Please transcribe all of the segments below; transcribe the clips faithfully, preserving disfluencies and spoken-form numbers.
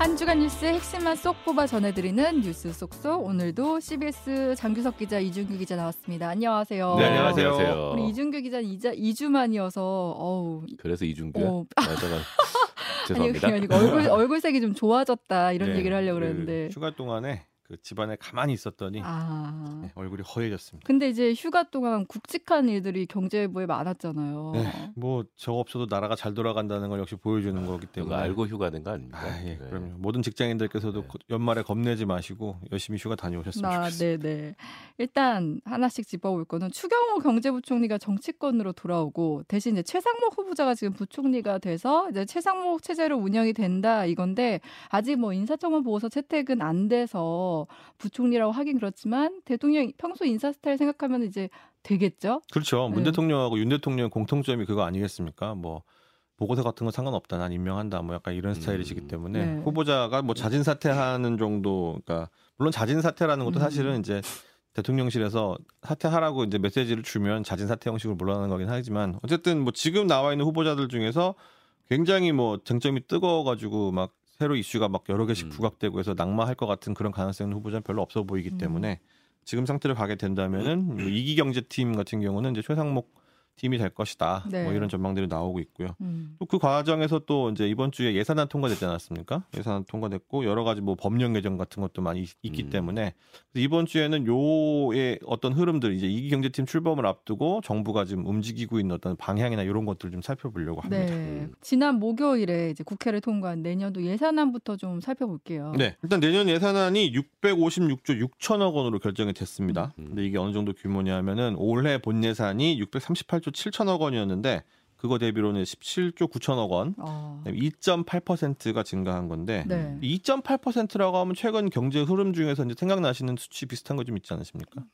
한 주간 뉴스의 핵심만 쏙 뽑아 전해드리는 뉴스 쏙쏙. 오늘도 씨비에스 장규석 기자, 이준규 기자 나왔습니다. 안녕하세요. 네, 안녕하세요. 우리 이준규 기자는 이자 이 주만이어서 어우. 그래서 이준규. 어. 맞아요. 죄송합니다. 아니, 그냥 얼굴 얼굴색이 좀 좋아졌다 이런 네, 얘기를 하려고 그랬는데. 그 휴가 동안에. 그 집안에 가만히 있었더니 아... 네, 얼굴이 허해졌습니다. 근데 이제 휴가 동안 굵직한 일들이 경제부에 많았잖아요. 네, 뭐 저거 없어도 나라가 잘 돌아간다는 걸 역시 보여주는 아, 거기 때문에 알고 휴가된 거 아닙니까? 아, 예, 네. 그럼요. 모든 직장인들께서도 네. 연말에 겁내지 마시고 열심히 휴가 다녀오셨으면 아, 좋겠습니다. 네네. 일단 하나씩 짚어볼 거는 추경호 경제부총리가 정치권으로 돌아오고 대신 이제 최상목 후보자가 지금 부총리가 돼서 이제 최상목 체제로 운영이 된다 이건데 아직 뭐 인사청문 보고서 채택은 안 돼서. 부총리라고 하긴 그렇지만 대통령 평소 인사 스타일 생각하면 이제 되겠죠. 그렇죠. 문 네. 대통령하고 윤 대통령의 공통점이 그거 아니겠습니까? 뭐 보고서 같은 건 상관없다, 난 임명한다, 뭐 약간 이런 음. 스타일이시기 때문에 네. 후보자가 뭐 자진 사퇴하는 정도, 그러니까 물론 자진 사퇴라는 것도 음. 사실은 이제 대통령실에서 사퇴하라고 이제 메시지를 주면 자진 사퇴 형식으로 물러나는 거긴 하지만 어쨌든 뭐 지금 나와 있는 후보자들 중에서 굉장히 뭐 쟁점이 뜨거워가지고 막. 새로 이슈가 막 여러 개씩 음. 부각되고 해서 낙마할 것 같은 그런 가능성은 후보자는 별로 없어 보이기 음. 때문에 지금 상태로 가게 된다면은 이기 경제팀 같은 경우는 이제 최상목 팀이 될 것이다. 네. 뭐 이런 전망들이 나오고 있고요. 음. 또 그 과정에서 또 이제 이번 주에 예산안 통과됐지 않았습니까? 예산안 통과됐고 여러 가지 뭐 법령 개정 같은 것도 많이 있기 음. 때문에 그래서 이번 주에는 요의 어떤 흐름들 이제 이기 경제팀 출범을 앞두고 정부가 지금 움직이고 있는 어떤 방향이나 이런 것들을 좀 살펴보려고 합니다. 네. 음. 지난 목요일에 이제 국회를 통과한 내년도 예산안부터 좀 살펴볼게요. 네. 일단 내년 예산안이 육백오십육조 육천억 원으로 결정이 됐습니다. 음. 근데 이게 어느 정도 규모냐면은 올해 본 예산이 육백삼십팔조 칠천억 원이었는데 그거 대비로는 십칠조 구천억 원, 아. 이 점 팔 퍼센트가 증가한 건데 네. 이 점 팔 퍼센트라고 하면 최근 경제 흐름 중에서 이제 생각나시는 수치 비슷한 거 좀 있지 않으십니까?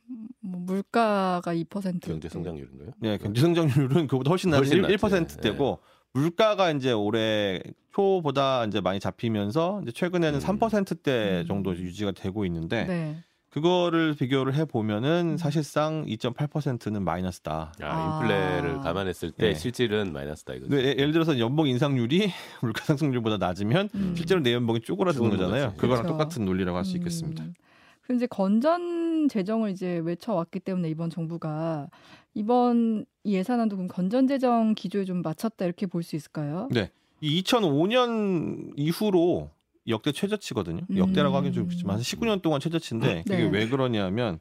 뭐 물가가 이 퍼센트. 경제 성장률인가요? 네, 경제 성장률은 그보다 훨씬 낮은 일 퍼센트대고 네. 물가가 이제 올해 초보다 이제 많이 잡히면서 이제 최근에는 음. 삼 퍼센트대 정도 유지가 되고 있는데. 네. 그거를 비교를 해보면은 사실상 이 점 팔 퍼센트는 마이너스다. 아, 인플레를 감안했을 때 네. 실질은 마이너스다 이거죠. 네, 예를 들어서 연봉 인상률이 물가 상승률보다 낮으면 음. 실제로 내 연봉이 쪼그라드는 거잖아요. 그거랑 그렇죠. 똑같은 논리라고 할 수 있겠습니다. 음. 그럼 이제 건전 재정을 이제 외쳐왔기 때문에 이번 정부가 이번 예산안도 그럼 건전 재정 기조에 좀 맞췄다 이렇게 볼 수 있을까요? 네, 이 이천오년 이후로 역대 최저치거든요. 음. 역대라고 하긴 좀 그렇지만 십구년 동안 최저치인데 그게 네. 왜 그러냐면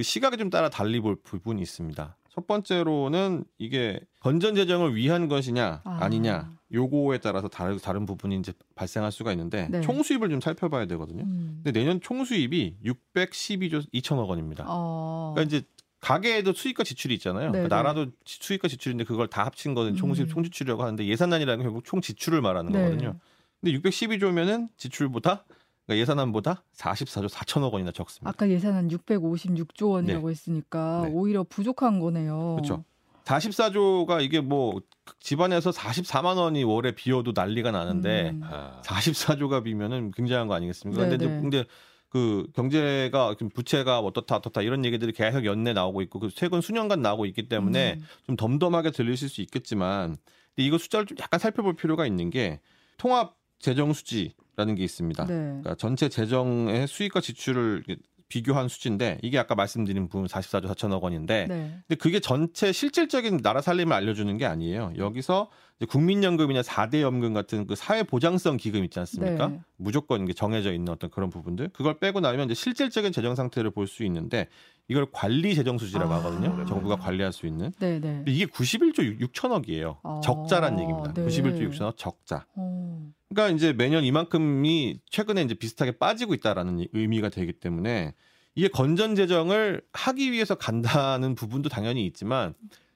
시각에 좀 따라 달리 볼 부분이 있습니다. 첫 번째로는 이게 건전 재정을 위한 것이냐 아. 아니냐 요거에 따라서 다른 다른 부분이 이제 발생할 수가 있는데 네. 총수입을 좀 살펴봐야 되거든요. 음. 근데 내년 총수입이 육백십이조 이천억 원입니다. 어. 그러니까 이제 가계에도 수입과 지출이 있잖아요. 그러니까 나라도 수입과 지출인데 그걸 다 합친 거는 총수입, 음. 총지출이라고 하는데 예산안이라는 건 결국 총지출을 말하는 네. 거거든요. 근데 육백십이조면은 지출보다 그러니까 예산안보다 사십사조 사천억 원이나 적습니다. 아까 예산안 육백오십육조 원이라고 네. 했으니까 네. 오히려 부족한 거네요. 그렇죠. 사십사조가 이게 뭐 집안에서 사십사만 원이 월에 비어도 난리가 나는데 음. 사십사조가 비면은 굉장한 거 아니겠습니까? 근데 근데 그 경제가 부채가 어떻다 어떻다 이런 얘기들이 계속 연내 나오고 있고 그 최근 수년간 나오고 있기 때문에 음. 좀 덤덤하게 들리실 수 있겠지만 근데 이거 숫자를 좀 약간 살펴볼 필요가 있는 게 통합 재정 수지라는 게 있습니다. 네. 그러니까 전체 재정의 수익과 지출을 비교한 수치인데 이게 아까 말씀드린 부분 사십사조 사천억 원인데 네. 근데 그게 전체 실질적인 나라 살림을 알려주는 게 아니에요. 여기서 이제 국민연금이나 사 대 연금 같은 그 사회보장성 기금 있지 않습니까? 네. 무조건 이게 정해져 있는 어떤 그런 부분들 그걸 빼고 나면 이제 실질적인 재정 상태를 볼 수 있는데 이걸 관리 재정 수지라고 아, 하거든요. 그래요. 정부가 관리할 수 있는. 네, 네. 이게 구십일조 육천억이에요. 아, 적자란 얘기입니다. 네. 구십일조 육천억 적자. 오. 그러니까 이제 매년 이만큼이 최근에 이제 비슷하게 빠지고 있다라는 의미가 되기 때문에 이게 건전 재정을 하기 위해서 간다는 부분도 당연히 있지만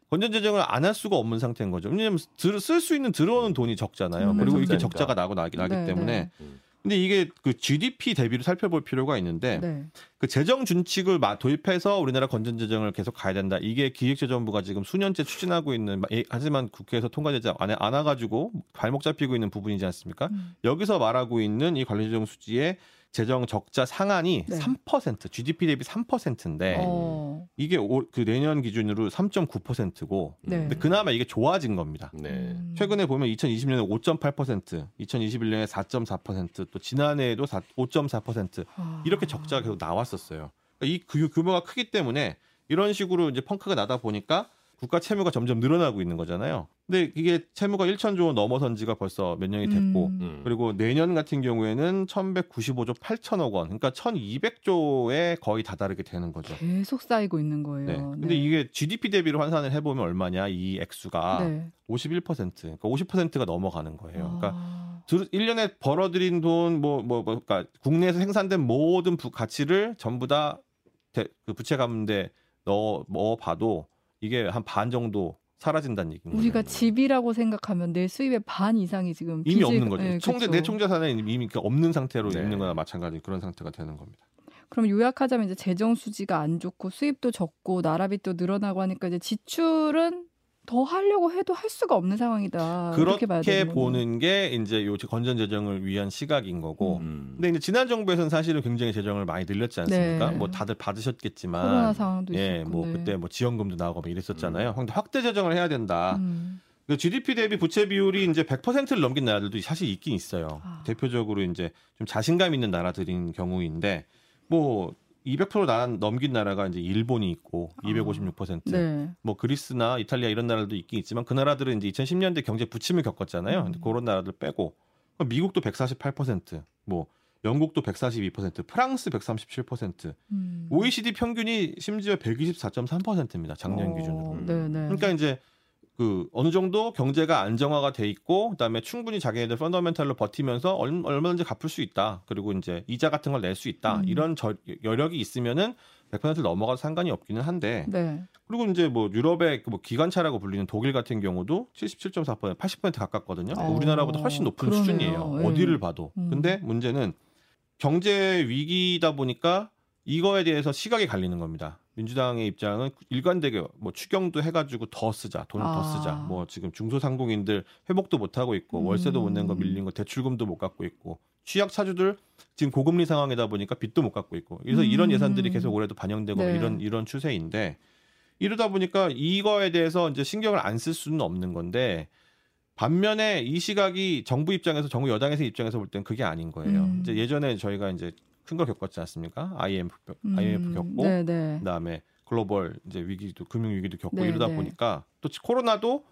건전 재정을 안 할 수가 없는 상태인 거죠. 왜냐하면 쓸 수 있는 들어오는 돈이 적잖아요. 음, 그리고 적자니까. 이렇게 적자가 나고 나기, 나기 네, 때문에. 네. 근데 이게 그 지디피 대비로 살펴볼 필요가 있는데 네. 그 재정 준칙을 도입해서 우리나라 건전 재정을 계속 가야 된다. 이게 기획재정부가 지금 수년째 추진하고 있는 하지만 국회에서 통과되지 않아가지고 발목 잡히고 있는 부분이지 않습니까? 음. 여기서 말하고 있는 이 관리 재정 수지의 재정 적자 상한이 네. 삼 퍼센트, 지디피 대비 삼 퍼센트인데 어. 이게 올, 그 내년 기준으로 삼 점 구 퍼센트고 네. 근데 그나마 이게 좋아진 겁니다. 네. 최근에 보면 이천이십 년에 오 점 팔 퍼센트, 이천이십일 년에 사 점 사 퍼센트, 또 지난해에도 오 점 사 퍼센트 아. 이렇게 적자가 계속 나왔었어요. 그러니까 이 그, 규모가 크기 때문에 이런 식으로 이제 펑크가 나다 보니까 국가 채무가 점점 늘어나고 있는 거잖아요. 근데 이게 채무가 천조 원 넘어선 지가 벌써 몇 년이 됐고 음. 그리고 내년 같은 경우에는 천백구십오조 팔천억 원 그러니까 천이백조에 거의 다다르게 되는 거죠. 계속 쌓이고 있는 거예요. 네. 근데 네. 이게 지디피 대비로 환산을 해보면 얼마냐 이 액수가 네. 오십일 퍼센트 그러니까 오십 퍼센트가 넘어가는 거예요. 그러니까 아. 일 년에 벌어들인 돈 뭐, 뭐, 뭐, 그러니까 국내에서 생산된 모든 부, 가치를 전부 다 대, 그 부채 갚는데 넣어, 넣어봐도 이게 한 반 정도 사라진다는 얘기입니다. 우리가 집이라고 생각하면 내 수입의 반 이상이 지금 이미 빚을... 없는 거죠. 네, 총재, 내 총자산은 이미 없는 상태로 네. 있는 거나 마찬가지 그런 상태가 되는 겁니다. 그럼 요약하자면 이제 재정 수지가 안 좋고 수입도 적고 나라빚도 늘어나고 하니까 이제 지출은 더 하려고 해도 할 수가 없는 상황이다. 그렇게 봐야 보는 게 이제 요 건전 재정을 위한 시각인 거고. 음. 근데 이제 지난 정부에서는 사실은 굉장히 재정을 많이 늘렸지 않습니까? 네. 뭐 다들 받으셨겠지만 코로나 상황도 예, 있었고, 뭐 네. 그때 뭐 지원금도 나오고 이랬었잖아요. 음. 확대 재정을 해야 된다. 음. 지디피 대비 부채 비율이 이제 백 퍼센트를 넘긴 나라들도 사실 있긴 있어요. 아. 대표적으로 이제 좀 자신감 있는 나라들인 경우인데 뭐. 이백 퍼센트 나라 넘긴 나라가 이제 일본이 있고 이백오십육 퍼센트, 아, 네. 뭐 그리스나 이탈리아 이런 나라도 있긴 있지만 그 나라들은 이제 이천십 년대 경제 부침을 겪었잖아요. 음. 근데 그런 나라들 빼고 미국도 백사십팔 퍼센트, 뭐 영국도 백사십이 퍼센트, 프랑스 백삼십칠 퍼센트, 음. 오이시디 평균이 심지어 백이십사 점 삼 퍼센트입니다. 작년 오, 기준으로. 네, 네. 그러니까 이제 그 어느 정도 경제가 안정화가 돼 있고 그다음에 충분히 자기네들 펀더멘탈로 버티면서 얼마든지 갚을 수 있다. 그리고 이제 이자 같은 걸 낼 수 있다. 음. 이런 저, 여력이 있으면은 백 퍼센트를 넘어가도 상관이 없기는 한데. 네. 그리고 이제 뭐 유럽의 뭐 기관차라고 불리는 독일 같은 경우도 칠십칠 점 사 퍼센트, 팔십 퍼센트 가깝거든요. 어. 우리나라보다 훨씬 높은 그러네요. 수준이에요. 네. 어디를 봐도. 음. 근데 문제는 경제 위기다 보니까 이거에 대해서 시각이 갈리는 겁니다. 민주당의 입장은 일관되게 뭐 추경도 해가지고 더 쓰자, 돈을 아. 더 쓰자. 뭐 지금 중소상공인들 회복도 못 하고 있고 음. 월세도 못 낸 거 밀린 거 대출금도 못 갚고 있고 취약차주들 지금 고금리 상황이다 보니까 빚도 못 갚고 있고. 그래서 음. 이런 예산들이 계속 올해도 반영되고 네. 이런 이런 추세인데 이러다 보니까 이거에 대해서 이제 신경을 안 쓸 수는 없는 건데. 반면에 이 시각이 정부 입장에서 정부 여당에서 입장에서 볼 때는 그게 아닌 거예요. 음. 이제 예전에 저희가 이제 큰 걸 겪었지 않습니까? 아이엠에프, 음, 아이엠에프 겪고 네네. 그다음에 글로벌 이제 위기도 금융 위기도 겪고 네네. 이러다 보니까 또 코로나도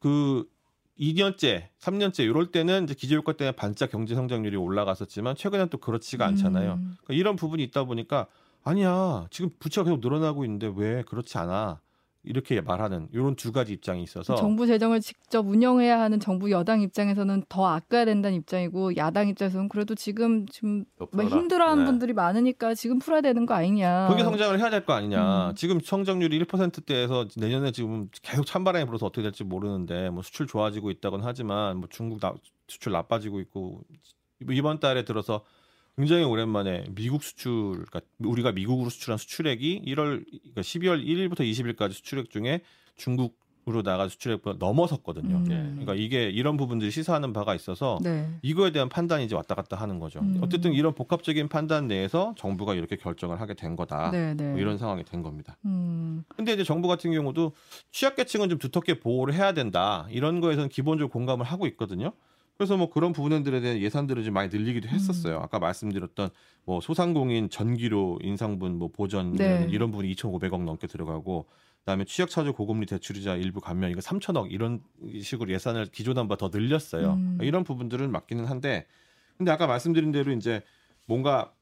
그 이 년째, 삼 년째 이럴 때는 이제 기저효과 때문에 반짝 경제 성장률이 올라갔었지만 최근엔 또 그렇지가 않잖아요. 음. 그러니까 이런 부분이 있다 보니까 아니야 지금 부채가 계속 늘어나고 있는데 왜 그렇지 않아? 이렇게 말하는 이런 두 가지 입장이 있어서 정부 재정을 직접 운영해야 하는 정부 여당 입장에서는 더 아껴야 된다는 입장이고 야당 입장에서는 그래도 지금 지금 뭐 힘들어하는 네. 분들이 많으니까 지금 풀어야 되는 거 아니냐. 그게 성장을 해야 될 거 아니냐. 음. 지금 성장률이 일 퍼센트대에서 내년에 지금 계속 찬바람이 불어서 어떻게 될지 모르는데 뭐 수출 좋아지고 있다곤 하지만 뭐 중국 나, 수출 나빠지고 있고 이번 달에 들어서 굉장히 오랜만에 미국 수출, 그러니까 우리가 미국으로 수출한 수출액이 일월, 그러니까 십이월 일일부터 이십일까지 수출액 중에 중국으로 나간 수출액보다 넘어섰거든요. 음. 그러니까 이게 이런 부분들이 시사하는 바가 있어서 네. 이거에 대한 판단이 이제 왔다 갔다 하는 거죠. 음. 어쨌든 이런 복합적인 판단 내에서 정부가 이렇게 결정을 하게 된 거다. 네, 네. 뭐 이런 상황이 된 겁니다. 음. 근데 이제 정부 같은 경우도 취약계층은 좀 두텁게 보호를 해야 된다. 이런 거에선 기본적으로 공감을 하고 있거든요. 그래서 뭐 그런 부분들에 대한 예산들을 좀 많이 늘리기도 했었어요. 음. 아까 말씀드렸던 뭐 소상공인 전기료 인상분 뭐 보전 네. 이런 부분이 이천오백억 넘게 들어가고 그다음에 취약차주 고금리 대출이자 일부 감면 이거 삼천억 이런 식으로 예산을 기존보다 더 늘렸어요. 음. 이런 부분들은 맞기는 한데 근데 아까 말씀드린 대로 이제 뭔가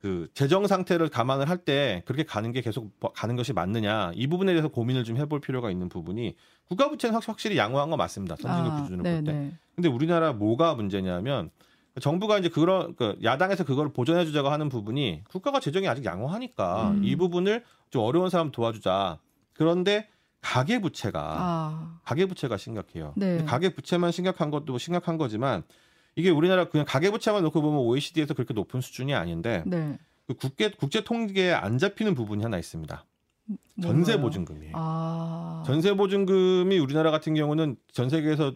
그 재정 상태를 감안을 할 때 그렇게 가는 게 계속 가는 것이 맞느냐 이 부분에 대해서 고민을 좀 해볼 필요가 있는 부분이 국가 부채는 확실히 양호한 건 맞습니다. 선진국 아, 기준으로 볼 때. 근데 우리나라 뭐가 문제냐면 정부가 이제 그런 그 야당에서 그걸 보전해 주자고 하는 부분이 국가가 재정이 아직 양호하니까 음. 이 부분을 좀 어려운 사람 도와주자. 그런데 가계 부채가 아. 가계 부채가 심각해요. 네. 가계 부채만 심각한 것도 심각한 거지만. 이게 우리나라 그냥 가계부채만 놓고 보면 오이시디에서 그렇게 높은 수준이 아닌데 네. 그 국제, 국제 통계에 안 잡히는 부분이 하나 있습니다. 전세보증금이에요. 아... 전세보증금이 우리나라 같은 경우는 전 세계에서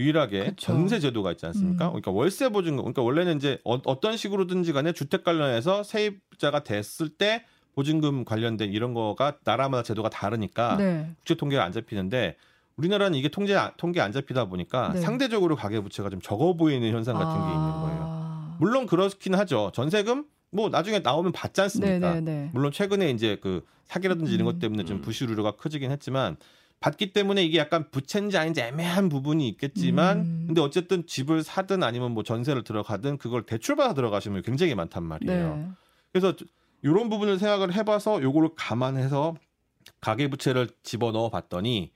유일하게 그쵸. 전세 제도가 있지 않습니까? 음. 그러니까 월세 보증금. 그러니까 원래는 이제 어, 어떤 식으로든지 간에 주택 관련해서 세입자가 됐을 때 보증금 관련된 이런 거가 나라마다 제도가 다르니까 네. 국제 통계가 안 잡히는데 우리나라는 이게 통제, 통계 안 잡히다 보니까 네. 상대적으로 가계 부채가 좀 적어 보이는 현상 같은 아... 게 있는 거예요. 물론 그렇긴 하죠. 전세금 뭐 나중에 나오면 받지 않습니까? 네네네. 물론 최근에 이제 그 사기라든지 음. 이런 것 때문에 좀 부실 우려가 커지긴 했지만 받기 때문에 이게 약간 부채인지 아닌지 애매한 부분이 있겠지만 음. 근데 어쨌든 집을 사든 아니면 뭐 전세를 들어가든 그걸 대출받아 들어가시면 굉장히 많단 말이에요. 네. 그래서 이런 부분을 생각을 해봐서 요거를 감안해서 가계부채를 집어넣어 봤더니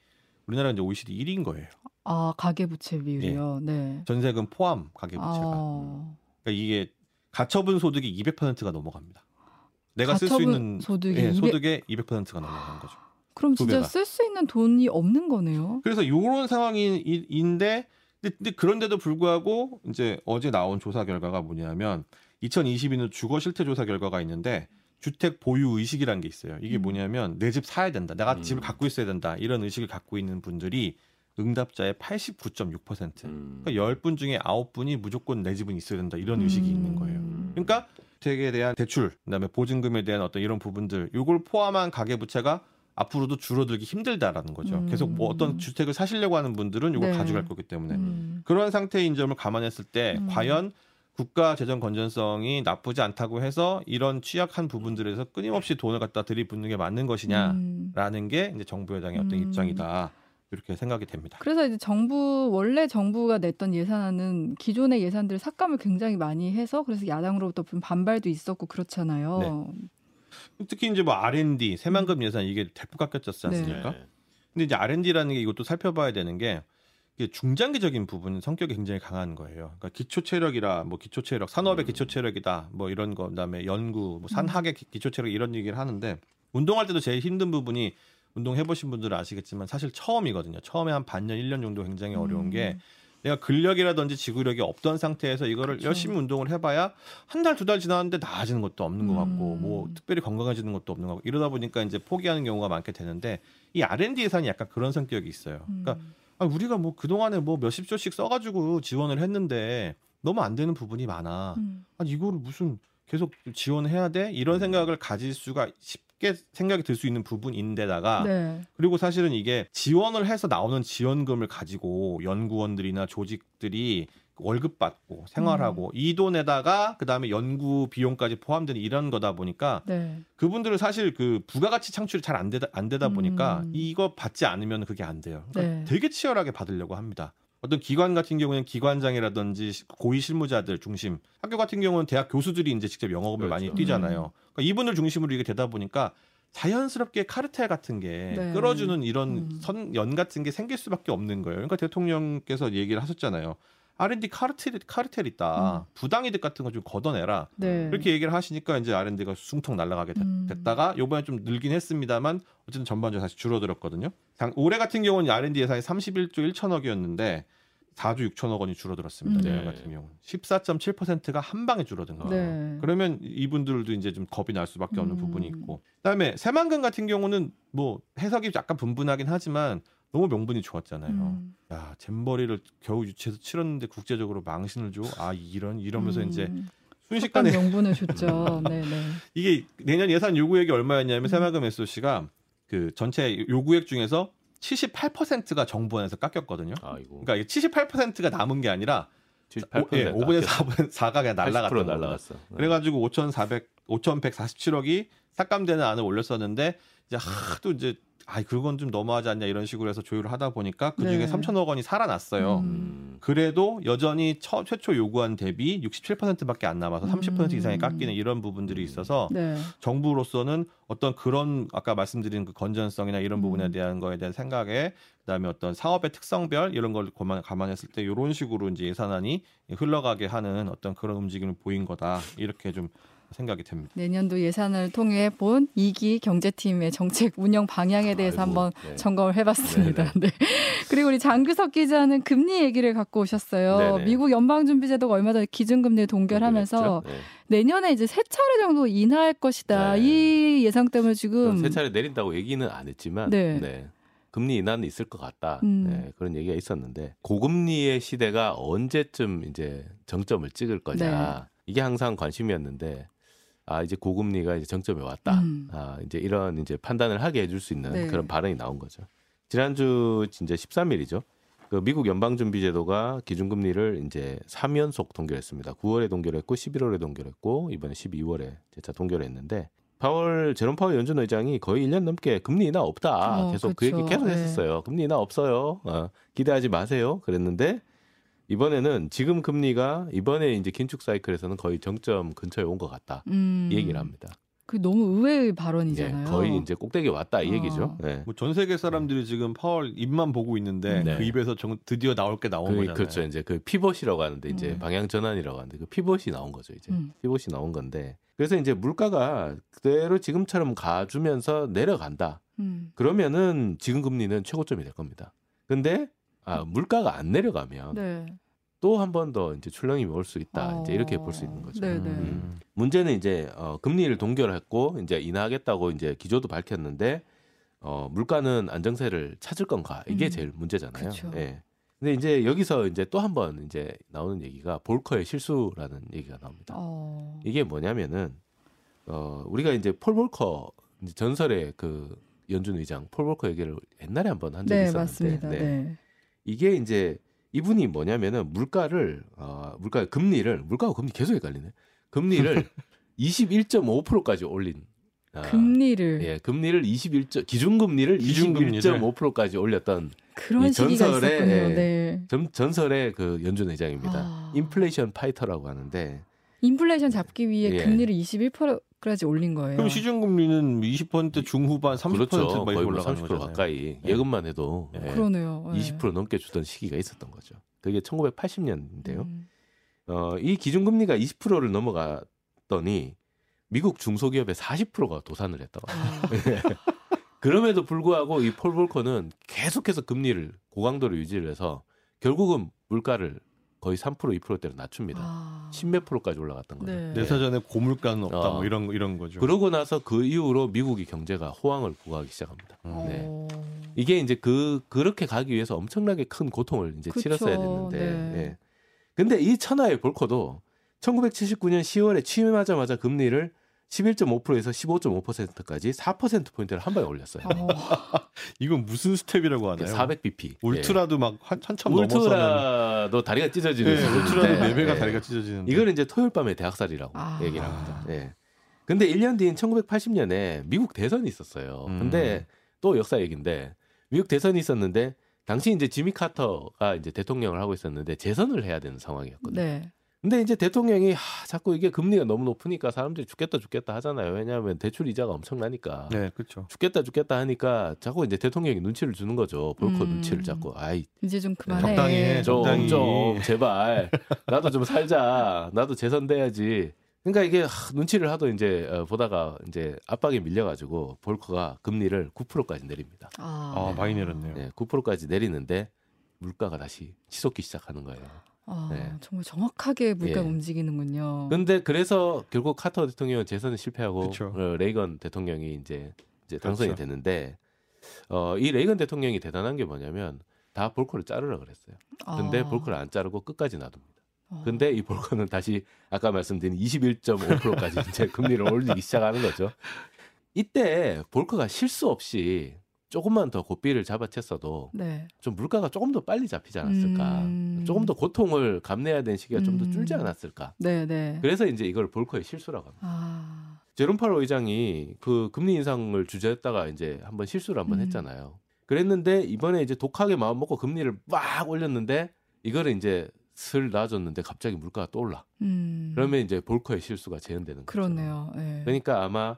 우리나라는 이제 오이시디 일 위인 거예요. 아, 가계부채 비율이요? 네. 네. 전세금 포함 가계부채가. 아. 그러니까 이게 가처분 소득이 이백 퍼센트가 넘어갑니다. 내가 쓸 수 있는 소득이 예, 이백... 소득의 이백 퍼센트가 넘어가는 거죠. 그럼 진짜 쓸 수 있는 돈이 없는 거네요. 그래서 이런 상황인데 근데 그런데도 불구하고 이제 어제 나온 조사 결과가 뭐냐면 이천이십이 년 주거 실태 조사 결과가 있는데 주택 보유 의식이라는 게 있어요. 이게 음. 뭐냐면 내 집 사야 된다. 내가 음. 집을 갖고 있어야 된다. 이런 의식을 갖고 있는 분들이 응답자의 팔십구 점 육 퍼센트. 음. 그러니까 십 분 중에 아홉 분이 무조건 내 집은 있어야 된다. 이런 음. 의식이 있는 거예요. 그러니까 주택에 대한 대출, 그다음에 보증금에 대한 어떤 이런 부분들 이걸 포함한 가계부채가 앞으로도 줄어들기 힘들다라는 거죠. 음. 계속 뭐 어떤 주택을 사시려고 하는 분들은 이걸 네. 가져갈 거기 때문에. 음. 그런 상태인 점을 감안했을 때 음. 과연 국가 재정 건전성이 나쁘지 않다고 해서 이런 취약한 부분들에서 끊임없이 돈을 갖다 들이붓는 게 맞는 것이냐라는 음. 게 이제 정부 여당의 어떤 음. 입장이다. 이렇게 생각이 됩니다. 그래서 이제 정부 원래 정부가 냈던 예산안은 기존의 예산들 삭감을 굉장히 많이 해서 그래서 야당으로부터 반발도 있었고 그렇잖아요. 네. 특히 이제 뭐 알 앤 디, 새만금 예산 이게 대폭 깎였었지 않습니까? 네. 근데 이제 알 앤 디라는 게 이것도 살펴봐야 되는 게 이게 중장기적인 부분 성격이 굉장히 강한 거예요. 그러니까 기초 체력이라 뭐 기초 체력, 산업의 음. 기초 체력이다. 뭐 이런 거 그다음에 연구, 뭐 산학의 음. 기초 체력 이런 얘기를 하는데 운동할 때도 제일 힘든 부분이 운동 해 보신 분들은 아시겠지만 사실 처음이거든요. 처음에 한 반년, 일 년 정도 굉장히 어려운 음. 게 내가 근력이라든지 지구력이 없던 상태에서 이거를 그렇죠. 열심히 운동을 해봐야 한 달, 두 달 지났는데 나아지는 것도 없는 것 같고 음. 뭐 특별히 건강해지는 것도 없는 것 같고 이러다 보니까 이제 포기하는 경우가 많게 되는데 이 알 앤 디 예산이 약간 그런 성격이 있어요. 음. 그러니까 아, 우리가 뭐 그동안에 뭐 몇십 조씩 써가지고 지원을 했는데 너무 안 되는 부분이 많아. 음. 아니 이거를 무슨 계속 지원해야 돼? 이런 생각을 가질 수가 쉽게 생각이 들 수 있는 부분인데다가 네. 그리고 사실은 이게 지원을 해서 나오는 지원금을 가지고 연구원들이나 조직들이 월급 받고 생활하고 음. 이 돈에다가 그다음에 연구 비용까지 포함된 이런 거다 보니까 네. 그분들은 사실 그 부가가치 창출이 잘 안 되다, 안 되다 보니까 음. 이거 받지 않으면 그게 안 돼요. 그러니까 네. 되게 치열하게 받으려고 합니다. 어떤 기관 같은 경우에는 기관장이라든지 고위 실무자들 중심, 학교 같은 경우는 대학 교수들이 이제 직접 영업을 그렇죠. 많이 뛰잖아요. 그러니까 이분을 중심으로 이게 되다 보니까 자연스럽게 카르텔 같은 게 네. 끌어주는 이런 음. 선연 같은 게 생길 수밖에 없는 거예요. 그러니까 대통령께서 얘기를 하셨잖아요. 알 앤 디 카르텔, 카르텔 있다. 음. 부당이득 같은 거 좀 걷어내라. 네. 이렇게 얘기를 하시니까 이제 알 앤 디가 숭통 날아가게 음. 됐다가 이번에 좀 늘긴 했습니다만 어쨌든 전반적으로 다시 줄어들었거든요. 올해 같은 경우는 알 앤 디 예산이 삼십일 조 천억이었는데 사 조 육천억 원이 줄어들었습니다. 음. 내년 같은 경우는 십사 점 칠 퍼센트가 한 방에 줄어든 거예요. 네. 그러면 이분들도 이제 좀 겁이 날 수밖에 없는 음. 부분이 있고 그다음에 새만금 같은 경우는 뭐 해석이 약간 분분하긴 하지만 너무 명분이 좋았잖아요. 음. 야, 잼버리를 겨우 유치해서 치렀는데 국제적으로 망신을 줘. 아, 이런 이러면서 음. 이제 순식간에 명분을 줬죠. 네, 네. 이게 내년 예산 요구액이 얼마였냐면 음. 새만금 에스오씨가 그 전체 요구액 중에서 칠십팔 퍼센트가 정부안에서 깎였거든요. 아이고. 그러니까 칠십팔 퍼센트가 남은 게 아니라 칠십팔 퍼센트 오, 예, 오분의 사가 그냥 날라갔던 거예요. 그래가지고 오천사백, 오천백사십칠억이 삭감되는 안을 올렸었는데 이제 하도 이제 아, 그건 좀 너무하지 않냐 이런 식으로 해서 조율을 하다 보니까 그중에 네. 삼천억 원이 살아났어요. 음. 그래도 여전히 처, 최초 요구한 대비 육십칠 퍼센트밖에 안 남아서 삼십 퍼센트 음. 이상이 깎이는 이런 부분들이 있어서 네. 정부로서는 어떤 그런 아까 말씀드린 그 건전성이나 이런 부분에 대한 거에 대한 생각에 그다음에 어떤 사업의 특성별 이런 걸 감안했을 때 이런 식으로 이제 예산안이 흘러가게 하는 어떤 그런 움직임을 보인 거다. 이렇게 좀 생각이 됩니다. 내년도 예산을 통해 본 이 기 경제팀의 정책 운영 방향에 대해서 아이고, 한번 네. 점검을 해봤습니다. 네. 그리고 우리 장규석 기자는 금리 얘기를 갖고 오셨어요. 네네. 미국 연방준비제도가 얼마 전에 기준금리를 동결하면서 네. 내년에 이제 세 차례 정도 인하할 것이다. 네. 이 예상 때문에 지금 세 차례 내린다고 얘기는 안 했지만 네. 네. 금리 인하는 있을 것 같다. 음. 네, 그런 얘기가 있었는데 고금리의 시대가 언제쯤 이제 정점을 찍을 거냐. 네. 이게 항상 관심이었는데 아 이제 고금리가 이제 정점에 왔다. 음. 아 이제 이런 이제 판단을 하게 해줄 수 있는 네. 그런 발언이 나온 거죠. 지난주 이제 십삼 일이죠. 그 미국 연방준비제도가 기준금리를 이제 삼 연속 동결했습니다. 구월에 동결했고 십일월에 동결했고 이번에 십이월에 재차 동결했는데 파월 제롬 파월 연준 의장이 거의 일 년 넘게 금리 인하 없다. 어, 계속 그쵸. 그 얘기 계속 네. 했었어요. 금리 인하 없어요. 어, 기대하지 마세요. 그랬는데 이번에는 지금 금리가 이번에 이제 긴축 사이클에서는 거의 정점 근처에 온 것 같다. 음. 이 얘기를 합니다. 그 너무 의외의 발언이잖아요. 예, 거의 이제 꼭대기 왔다 이 얘기죠. 어. 예. 뭐 전 세계 사람들이 네. 지금 파월 입만 보고 있는데 네. 그 입에서 정, 드디어 나올 게 나온 그, 거잖아요. 그렇죠. 이제 그 피봇이라고 하는데 이제 음. 방향 전환이라고 하는데 그 피봇이 나온 거죠. 이제 음. 피봇이 나온 건데 그래서 이제 물가가 그대로 지금처럼 가주면서 내려간다. 음. 그러면은 지금 금리는 최고점이 될 겁니다. 근데 아 물가가 안 내려가면. 네. 또 한 번 더 이제 출렁임이 올 수 있다. 어... 이제 이렇게 볼 수 있는 거죠. 음. 문제는 이제 어, 금리를 동결했고 이제 인하하겠다고 이제 기조도 밝혔는데 어, 물가는 안정세를 찾을 건가 이게 음. 제일 문제잖아요. 예. 근데 이제 여기서 이제 또 한 번 이제 나오는 얘기가 볼커의 실수라는 얘기가 나옵니다. 어... 이게 뭐냐면은 어, 우리가 이제 폴 볼커 이제 전설의 그 연준 의장 폴 볼커 얘기를 옛날에 한 번 한 적이 네, 있었는데 네. 네. 이게 이제 이분이 뭐냐면은 물가를 어, 물가 금리를 물가와 금리 계속 헷갈리네. 금리를 이십일 점 오 퍼센트까지 올린. 아, 금리를 예, 금리를 이십일 점 기준금리를 이십일 점 오 퍼센트까지 올렸던 그런 이 전설의 예, 네. 전, 전설의 그 연준 의장입니다. 아... 인플레이션 파이터라고 하는데 인플레이션 잡기 위해 예. 금리를 이십일 퍼센트까지 올린 거예요. 그럼 시중금리는 이십 퍼센트 중후반 삼십 퍼센트 그렇죠. 거의 올라간 거잖아요. 삼십 퍼센트 가까이 네. 예금만 해도 네. 네. 그러네요. 네. 이십 퍼센트 넘게 주던 시기가 있었던 거죠. 그게 천구백팔십 년대인데요. 음. 어, 이 기준금리가 이십 퍼센트를 넘어갔더니 미국 중소기업의 사십 퍼센트가 도산을 했다고 합니다. 그럼에도 불구하고 이 폴 볼커는 계속해서 금리를 고강도로 유지를 해서 결국은 물가를 거의 삼 퍼센트, 이 퍼센트대로 낮춥니다. 아... 십몇 프로까지 올라갔던 거죠. 네. 내 사전에 고물가는 없다, 어. 뭐 이런 이런 거죠. 그러고 나서 그 이후로 미국이 경제가 호황을 구하기 시작합니다. 음. 네. 이게 이제 그 그렇게 가기 위해서 엄청나게 큰 고통을 이제 그쵸. 치렀어야 됐는데, 네. 네. 근데 이 천하의 볼커도 천구백칠십구 년 시월에 취임하자마자 금리를 십일 점 오 퍼센트에서 십오 점 오 퍼센트까지 사 퍼센트 포인트를 한 방에 올렸어요. 어... 이건 무슨 스텝이라고 하나요? 사백 비피. 울트라도 예. 막 한, 한참 넘어서는. 울트라도 다리가 찢어지는. 네, 울트라도 네 배가 네. 다리가 찢어지는. 이걸 이제 토요일 밤에 대학살이라고 아... 얘기를 합니다. 예. 근데 일 년 뒤인 천구백팔십 년에 미국 대선이 있었어요. 음... 근데 또 역사 얘기인데 미국 대선이 있었는데 당시 이제 지미 카터가 이제 대통령을 하고 있었는데 재선을 해야 되는 상황이었거든요. 네. 근데 이제 대통령이 하, 자꾸 이게 금리가 너무 높으니까 사람들이 죽겠다 죽겠다 하잖아요. 왜냐하면 대출 이자가 엄청나니까. 네, 그렇죠. 죽겠다 죽겠다 하니까 자꾸 이제 대통령이 눈치를 주는 거죠. 볼커 음. 눈치를 자꾸. 아이 이제 좀 그만해. 적당히 좀, 좀 제발 나도 좀 살자. 나도 재선돼야지. 그러니까 이게 하, 눈치를 하도 이제 어, 보다가 이제 압박에 밀려가지고 볼커가 금리를 구 퍼센트까지 내립니다. 아, 네. 아 많이 내렸네요. 네, 구 퍼센트까지 내리는데 물가가 다시 치솟기 시작하는 거예요. 아, 네. 정말 정확하게 물가가 예. 움직이는군요. 근데 그래서 결국 카터 대통령은 재선에 실패하고 어, 레이건 대통령이 이제, 이제 당선이 그쵸. 됐는데 어, 이 레이건 대통령이 대단한 게 뭐냐면 다 볼커를 자르라 그랬어요. 근데 아. 볼커를 안 자르고 끝까지 놔둡니다. 아. 근데 이 볼커는 다시 아까 말씀드린 이십일 점 오 퍼센트까지 이제 금리를 올리기 시작하는 거죠. 이때 볼커가 실수 없이 조금만 더 고삐를 잡아챘어도 네. 좀 물가가 조금 더 빨리 잡히지 않았을까. 음... 조금 더 고통을 감내해야 되는 시기가 음... 좀 더 줄지 않았을까. 네, 네. 그래서 이제 이걸 볼커의 실수라고 합니다. 아... 제롬 파월 의장이 그 금리 인상을 주저했다가 이제 한번 실수를 한번 음... 했잖아요. 그랬는데 이번에 이제 독하게 마음 먹고 금리를 막 올렸는데 이거를 이제 슬 놔줬는데 갑자기 물가가 또 올라. 음... 그러면 이제 볼커의 실수가 재현되는 거죠. 그렇네요. 네. 그러니까 아마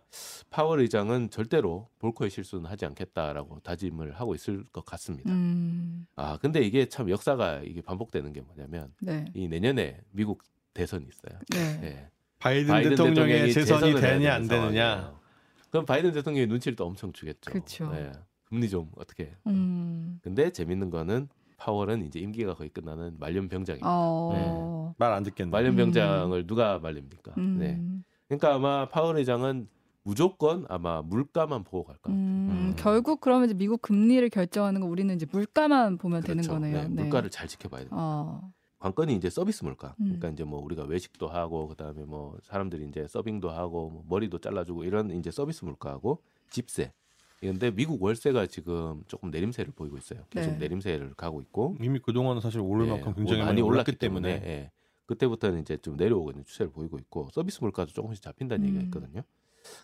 파월 의장은 절대로 볼커의 실수는 하지 않겠다라고 다짐을 하고 있을 것 같습니다. 음... 아 근데 이게 참 역사가 이게 반복되는 게 뭐냐면 네. 이 내년에 미국 대선이 있어요. 네. 네. 바이든, 바이든 대통령의, 대통령이 재선이 되느냐 안 되느냐. 그럼 바이든 대통령이 눈치를 또 엄청 주겠죠. 그렇죠. 네. 금리 좀 어떻게. 음... 근데 재밌는 거는. 파월은 이제 임기가 거의 끝나는 말년병장입니다. 어... 네. 말 안 듣겠네. 말년병장을 음... 누가 말립니까? 음... 네. 그러니까 아마 파월 의장은 무조건 아마 물가만 보고 갈 것 같아요. 음, 음. 결국 그러면 이제 미국 금리를 결정하는 거 우리는 이제 물가만 보면 그렇죠. 되는 거네요. 네, 네. 물가를 잘 지켜봐야 됩니다. 어. 관건이 이제 서비스 물가. 음. 그러니까 이제 뭐 우리가 외식도 하고 그다음에 뭐 사람들이 이제 서빙도 하고 뭐 머리도 잘라주고 이런 이제 서비스 물가하고 집세. 그런데 미국 월세가 지금 조금 내림세를 보이고 있어요. 계속 네. 내림세를 가고 있고 이미 그동안은 사실 오를 만큼 예, 굉장히 많이 올랐기, 올랐기 때문에, 때문에 예, 그때부터는 이제 좀 내려오고 있는 추세를 보이고 있고 서비스 물가도 조금씩 잡힌다는 음. 얘기가 있거든요.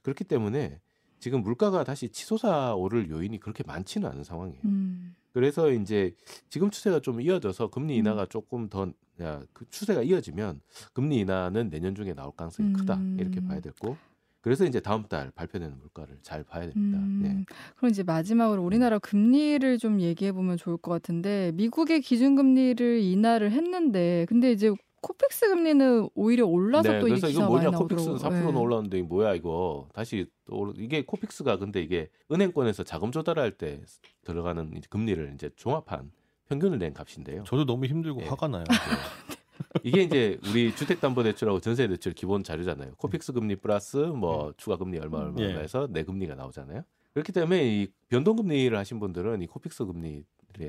그렇기 때문에 지금 물가가 다시 치솟아 오를 요인이 그렇게 많지는 않은 상황이에요. 음. 그래서 이제 지금 추세가 좀 이어져서 금리 인하가 음. 조금 더 그 추세가 이어지면 금리 인하는 내년 중에 나올 가능성이 음. 크다 이렇게 봐야 되고 그래서 이제 다음 달 발표되는 물가를 잘 봐야 됩니다. 음, 네. 그럼 이제 마지막으로 우리나라 금리를 좀 얘기해 보면 좋을 것 같은데 미국의 기준금리를 인하를 했는데 근데 이제 코픽스 금리는 오히려 올라서 네, 또 이게 기사가 많이 나오더라고요. 그래서 이거 뭐냐 코픽스는 사 퍼센트는 네. 올랐는데 이게 뭐야 이거 다시 또 이게 코픽스가 근데 이게 은행권에서 자금 조달할 때 들어가는 이제 금리를 이제 종합한 평균을 낸 값인데요. 저도 너무 힘들고 네. 화가 나요. 이게 이제 우리 주택담보대출하고 전세대출 기본 자료잖아요. 코픽스 금리 플러스 뭐 네. 추가 금리 얼마 얼마 네. 해서 내 금리가 나오잖아요. 그렇기 때문에 이 변동금리를 하신 분들은 이 코픽스 금리에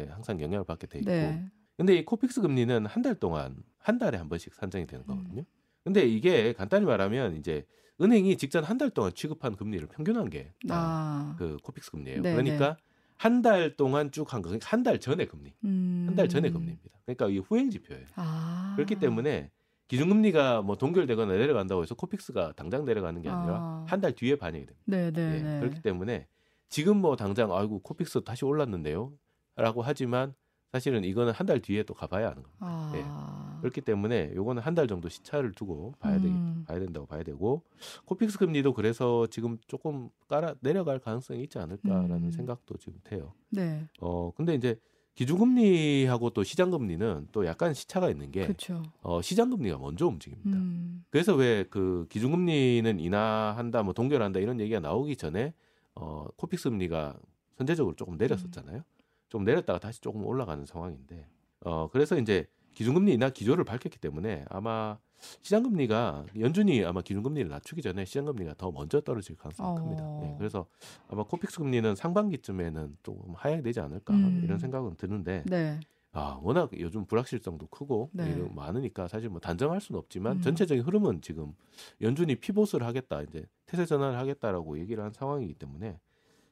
항상 영향을 받게 돼 있고 네. 근데 이 코픽스 금리는 한 달 동안 한 달에 한 번씩 산정이 되는 거거든요. 음. 근데 이게 간단히 말하면 이제 은행이 직전 한 달 동안 취급한 금리를 평균한 게 그 아. 코픽스 금리예요. 네, 그러니까 네. 한 달 동안 쭉 한 거, 한 달 전에 금리, 음. 한 달 전에 금리입니다. 그러니까 이게 후행 지표예요. 아. 그렇기 때문에 기준금리가 뭐 동결되거나 내려간다고 해서 코픽스가 당장 내려가는 게 아니라 아. 한 달 뒤에 반영이 됩니다. 네, 네, 네. 네. 그렇기 때문에 지금 뭐 당장 아이고 코픽스 다시 올랐는데요라고 하지만. 사실은 이거는 한 달 뒤에 또 가봐야 하는 겁니다. 아... 예. 그렇기 때문에 이거는 한 달 정도 시차를 두고 봐야, 음... 되기, 봐야 된다고 봐야 되고 코픽스 금리도 그래서 지금 조금 깔아 내려갈 가능성이 있지 않을까라는 음... 생각도 지금 돼요. 네. 어 근데 이제 기준금리하고 또 시장금리는 또 약간 시차가 있는 게 그렇죠. 어, 시장금리가 먼저 움직입니다. 음... 그래서 왜 그 기준금리는 인하한다, 뭐 동결한다 이런 얘기가 나오기 전에 어, 코픽스 금리가 선제적으로 조금 내렸었잖아요. 음... 좀 내렸다가 다시 조금 올라가는 상황인데 어 그래서 이제 기준금리 인하 기조를 밝혔기 때문에 아마 시장금리가 연준이 아마 기준금리를 낮추기 전에 시장금리가 더 먼저 떨어질 가능성이 어... 큽니다. 네, 그래서 아마 코픽스 금리는 상반기쯤에는 조금 하향되지 않을까 음... 이런 생각은 드는데 네. 아 워낙 요즘 불확실성도 크고 네. 많으니까 사실 뭐 단정할 수는 없지만 음... 전체적인 흐름은 지금 연준이 피봇을 하겠다 이제 태세 전환을 하겠다라고 얘기를 한 상황이기 때문에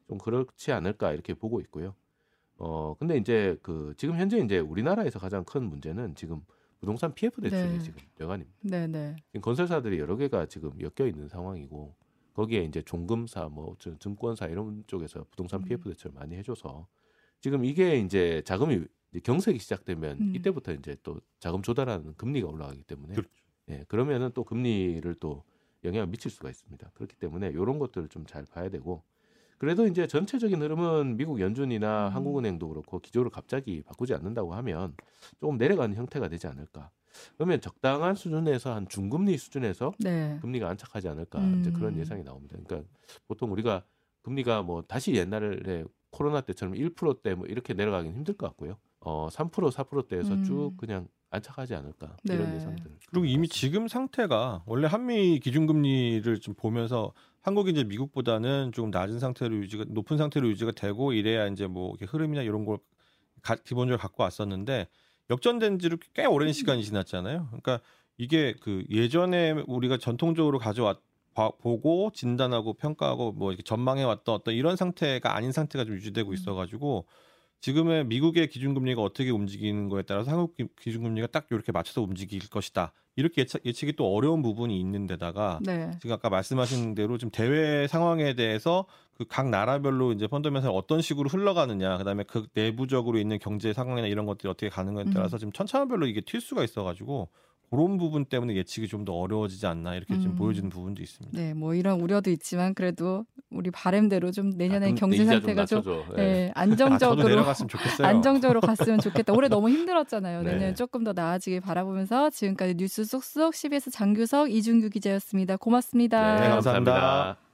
좀 그렇지 않을까 이렇게 보고 있고요. 어 근데 이제 그 지금 현재 이제 우리나라에서 가장 큰 문제는 지금 부동산 피에프 대출이 네. 지금 여간입니다. 네네. 네. 지금 건설사들이 여러 개가 지금 엮여 있는 상황이고 거기에 이제 종금사 뭐 증권사 이런 쪽에서 부동산 음. 피에프 대출을 많이 해줘서 지금 이게 이제 자금이 경색이 시작되면 음. 이때부터 이제 또 자금 조달하는 금리가 올라가기 때문에 그렇죠. 예 그러면은 또 금리를 또 영향을 미칠 수가 있습니다. 그렇기 때문에 이런 것들을 좀 잘 봐야 되고. 그래도 이제 전체적인 흐름은 미국 연준이나 음. 한국은행도 그렇고 기조를 갑자기 바꾸지 않는다고 하면 조금 내려가는 형태가 되지 않을까. 그러면 적당한 수준에서 한 중금리 수준에서 네. 금리가 안착하지 않을까. 음. 이제 그런 예상이 나옵니다. 그러니까 보통 우리가 금리가 뭐 다시 옛날에 코로나 때처럼 일 퍼센트대 뭐 이렇게 내려가긴 힘들 것 같고요. 어, 삼 퍼센트, 사 퍼센트대에서 음. 쭉 그냥 안착하지 않을까 네. 이런 예상들. 그리고 이미 지금 상태가 원래 한미 기준금리를 좀 보면서 한국이 이제 미국보다는 조금 낮은 상태로 유지가 높은 상태로 유지가 되고 이래야 이제 뭐 흐름이나 이런 걸 가, 기본적으로 갖고 왔었는데 역전된 지로 꽤 오랜 시간이 지났잖아요. 그러니까 이게 그 예전에 우리가 전통적으로 가져왔 보고 진단하고 평가하고 뭐 이렇게 전망해 왔던 어떤 이런 상태가 아닌 상태가 좀 유지되고 있어가지고. 지금의 미국의 기준금리가 어떻게 움직이는 거에 따라서 한국 기준금리가 딱 이렇게 맞춰서 움직일 것이다. 이렇게 예측이 또 어려운 부분이 있는 데다가 네. 지금 아까 말씀하신 대로 지금 대외 상황에 대해서 그 각 나라별로 이제 펀더멘탈이 어떤 식으로 흘러가느냐, 그다음에 그 내부적으로 있는 경제 상황이나 이런 것들이 어떻게 가는 거에 따라서 음. 지금 천차만별로 이게 튈 수가 있어가지고. 그런 부분 때문에 예측이 좀 더 어려워지지 않나 이렇게 음. 지금 보여지는 부분도 있습니다. 네, 뭐 이런 우려도 있지만 그래도 우리 바람대로 좀 내년에 아, 경제 상태가 좀, 좀 네. 네, 안정적으로 아, 내려갔으면 좋겠어요. 안정적으로 갔으면 좋겠다. 올해 너무 힘들었잖아요. 네. 내년 조금 더 나아지길 바라보면서 지금까지 뉴스 쏙쏙 씨비에스 장규석, 이준규 기자였습니다. 고맙습니다. 네, 감사합니다. 감사합니다.